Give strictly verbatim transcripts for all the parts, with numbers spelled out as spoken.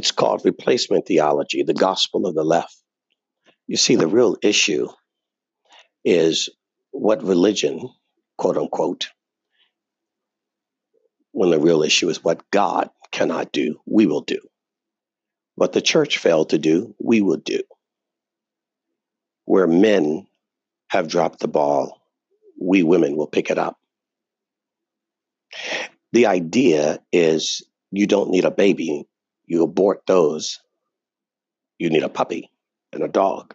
It's called replacement theology, the gospel of the left. You see, the real issue is what religion, quote unquote, when the real issue is what God cannot do, we will do. What the church failed to do, we will do. Where men have dropped the ball, we women will pick it up. The idea is you don't need a baby. You abort those. You need a puppy and a dog.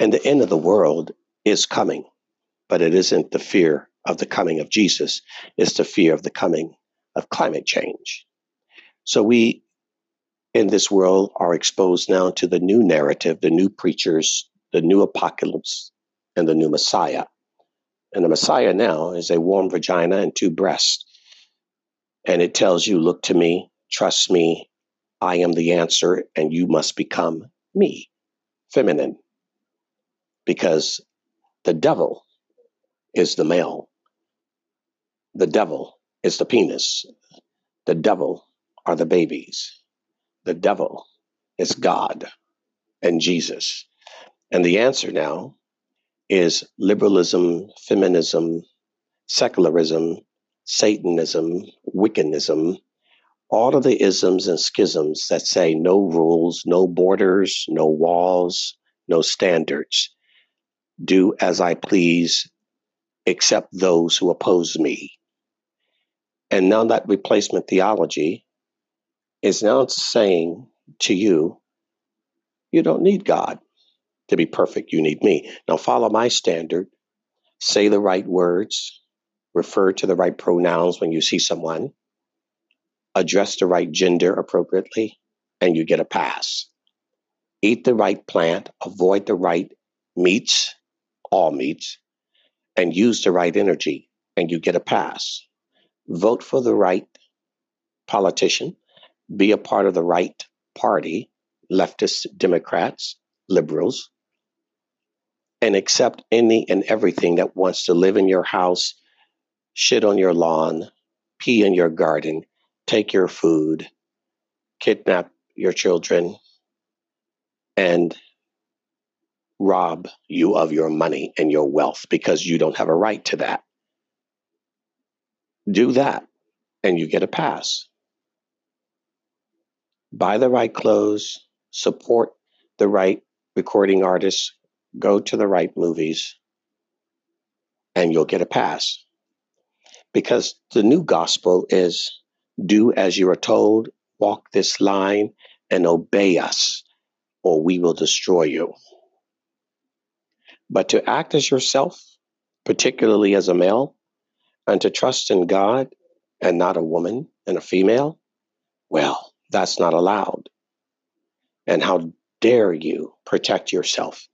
And the end of the world is coming, but it isn't the fear of the coming of Jesus. It's the fear of the coming of climate change. So we in this world are exposed now to the new narrative, the new preachers, the new apocalypse, and the new Messiah. And the Messiah now is a warm vagina and two breasts. And it tells you, look to me, trust me, I am the answer, and you must become me, feminine. Because the devil is the male. The devil is the penis. The devil are the babies. The devil is God and Jesus. And the answer now is liberalism, feminism, secularism, Satanism, Wiccanism, all of the isms and schisms that say no rules, no borders, no walls, no standards. Do as I please, except those who oppose me. And now that replacement theology is now saying to you, you don't need God to be perfect. You need me. Now follow my standard, say the right words, refer to the right pronouns when you see someone, address the right gender appropriately, and you get a pass. Eat the right plant, avoid the right meats, all meats, and use the right energy, and you get a pass. Vote for the right politician, be a part of the right party, leftist Democrats, liberals, and accept any and everything that wants to live in your house, shit on your lawn, pee in your garden, take your food, kidnap your children, and rob you of your money and your wealth because you don't have a right to that. Do that, and you get a pass. Buy the right clothes, support the right recording artists, go to the right movies, and you'll get a pass. Because the new gospel is do as you are told, walk this line, and obey us, or we will destroy you. But to act as yourself, particularly as a male, and to trust in God and not a woman and a female, well, that's not allowed. And how dare you protect yourself?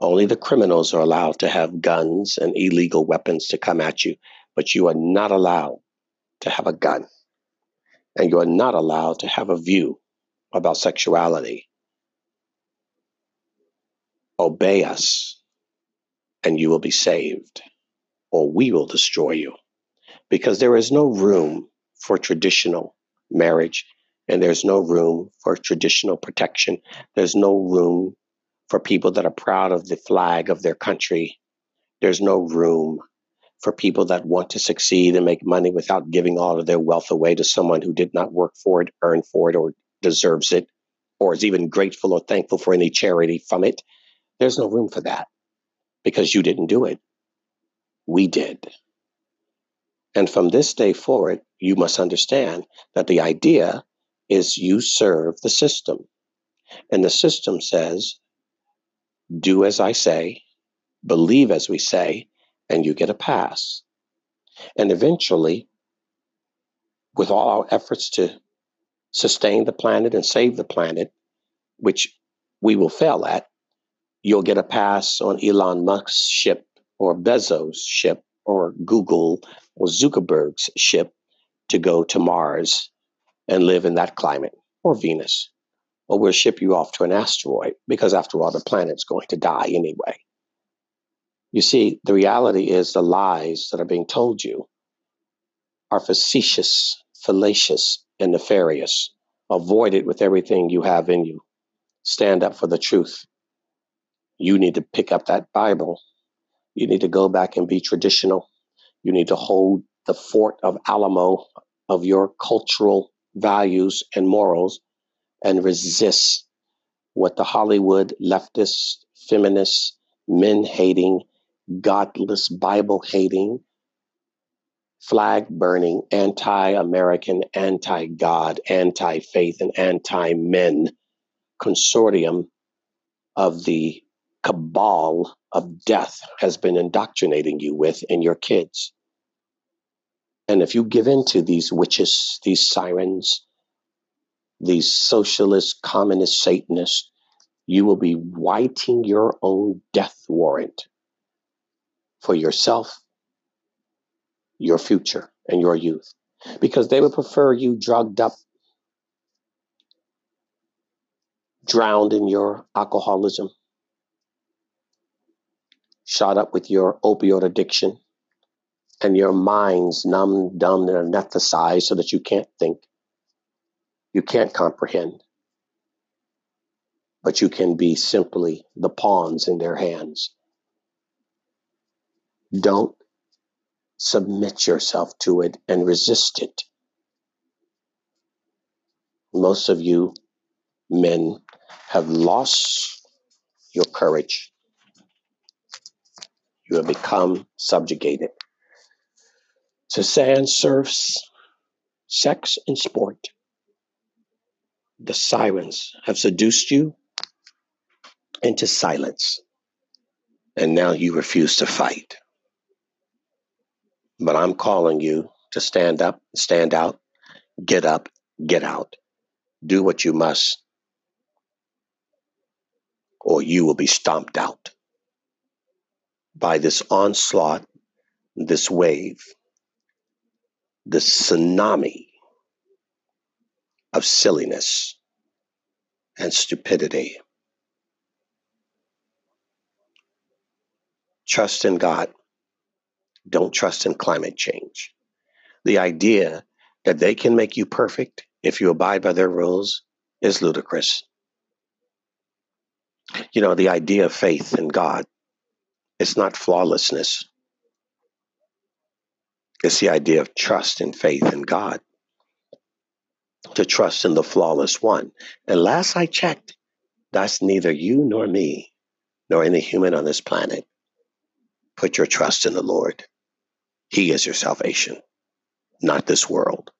Only the criminals are allowed to have guns and illegal weapons to come at you, but you are not allowed to have a gun. And you are not allowed to have a view about sexuality. Obey us, and you will be saved, or we will destroy you. Because there is no room for traditional marriage, and there's no room for traditional protection. There's no room for people that are proud of the flag of their country. There's no room for people that want to succeed and make money without giving all of their wealth away to someone who did not work for it, earn for it, or deserves it, or is even grateful or thankful for any charity from it. There's no room for that. Because you didn't do it. We did. And from this day forward, you must understand that the idea is you serve the system. And the system says, do as I say, believe as we say, and you get a pass. And eventually, with all our efforts to sustain the planet and save the planet, which we will fail at, you'll get a pass on Elon Musk's ship or Bezos' ship or Google or Zuckerberg's ship to go to Mars and live in that climate, or Venus. Or we'll ship you off to an asteroid because, after all, the planet's going to die anyway. You see, the reality is the lies that are being told you are facetious, fallacious, and nefarious, Avoid it with everything you have in you. Stand up for the truth. You need to pick up that Bible. You need to go back and be traditional. You need to hold the fort of Alamo of your cultural values and morals and resist what the Hollywood leftist, feminist, men-hating, godless, Bible-hating, flag-burning, anti-American, anti-God, anti-faith, and anti-men consortium of the cabal of death has been indoctrinating you with and your kids. And if you give in to these witches, these sirens, these socialist, communist, Satanists, you will be writing your own death warrant for yourself, your future, and your youth. Because they would prefer you drugged up, drowned in your alcoholism, shot up with your opioid addiction, and your mind's numb, dumb, and anesthetized so that you can't think, you can't comprehend, but you can be simply the pawns in their hands. Don't submit yourself to it and resist it. Most of you men have lost your courage. You have become subjugated to sand, surfs, sex, and sport. The sirens have seduced you into silence, and now you refuse to fight. But I'm calling you to stand up, stand out, get up, get out. Do what you must, or you will be stomped out by this onslaught, this wave, this tsunami of silliness and stupidity. Trust in God. Don't trust in climate change. The idea that they can make you perfect if you abide by their rules is ludicrous. You know, the idea of faith in God, it's not flawlessness. It's the idea of trust and faith in God, to trust in the flawless one. And last I checked, that's neither you nor me, nor any human on this planet. Put your trust in the Lord. He is your salvation, not this world.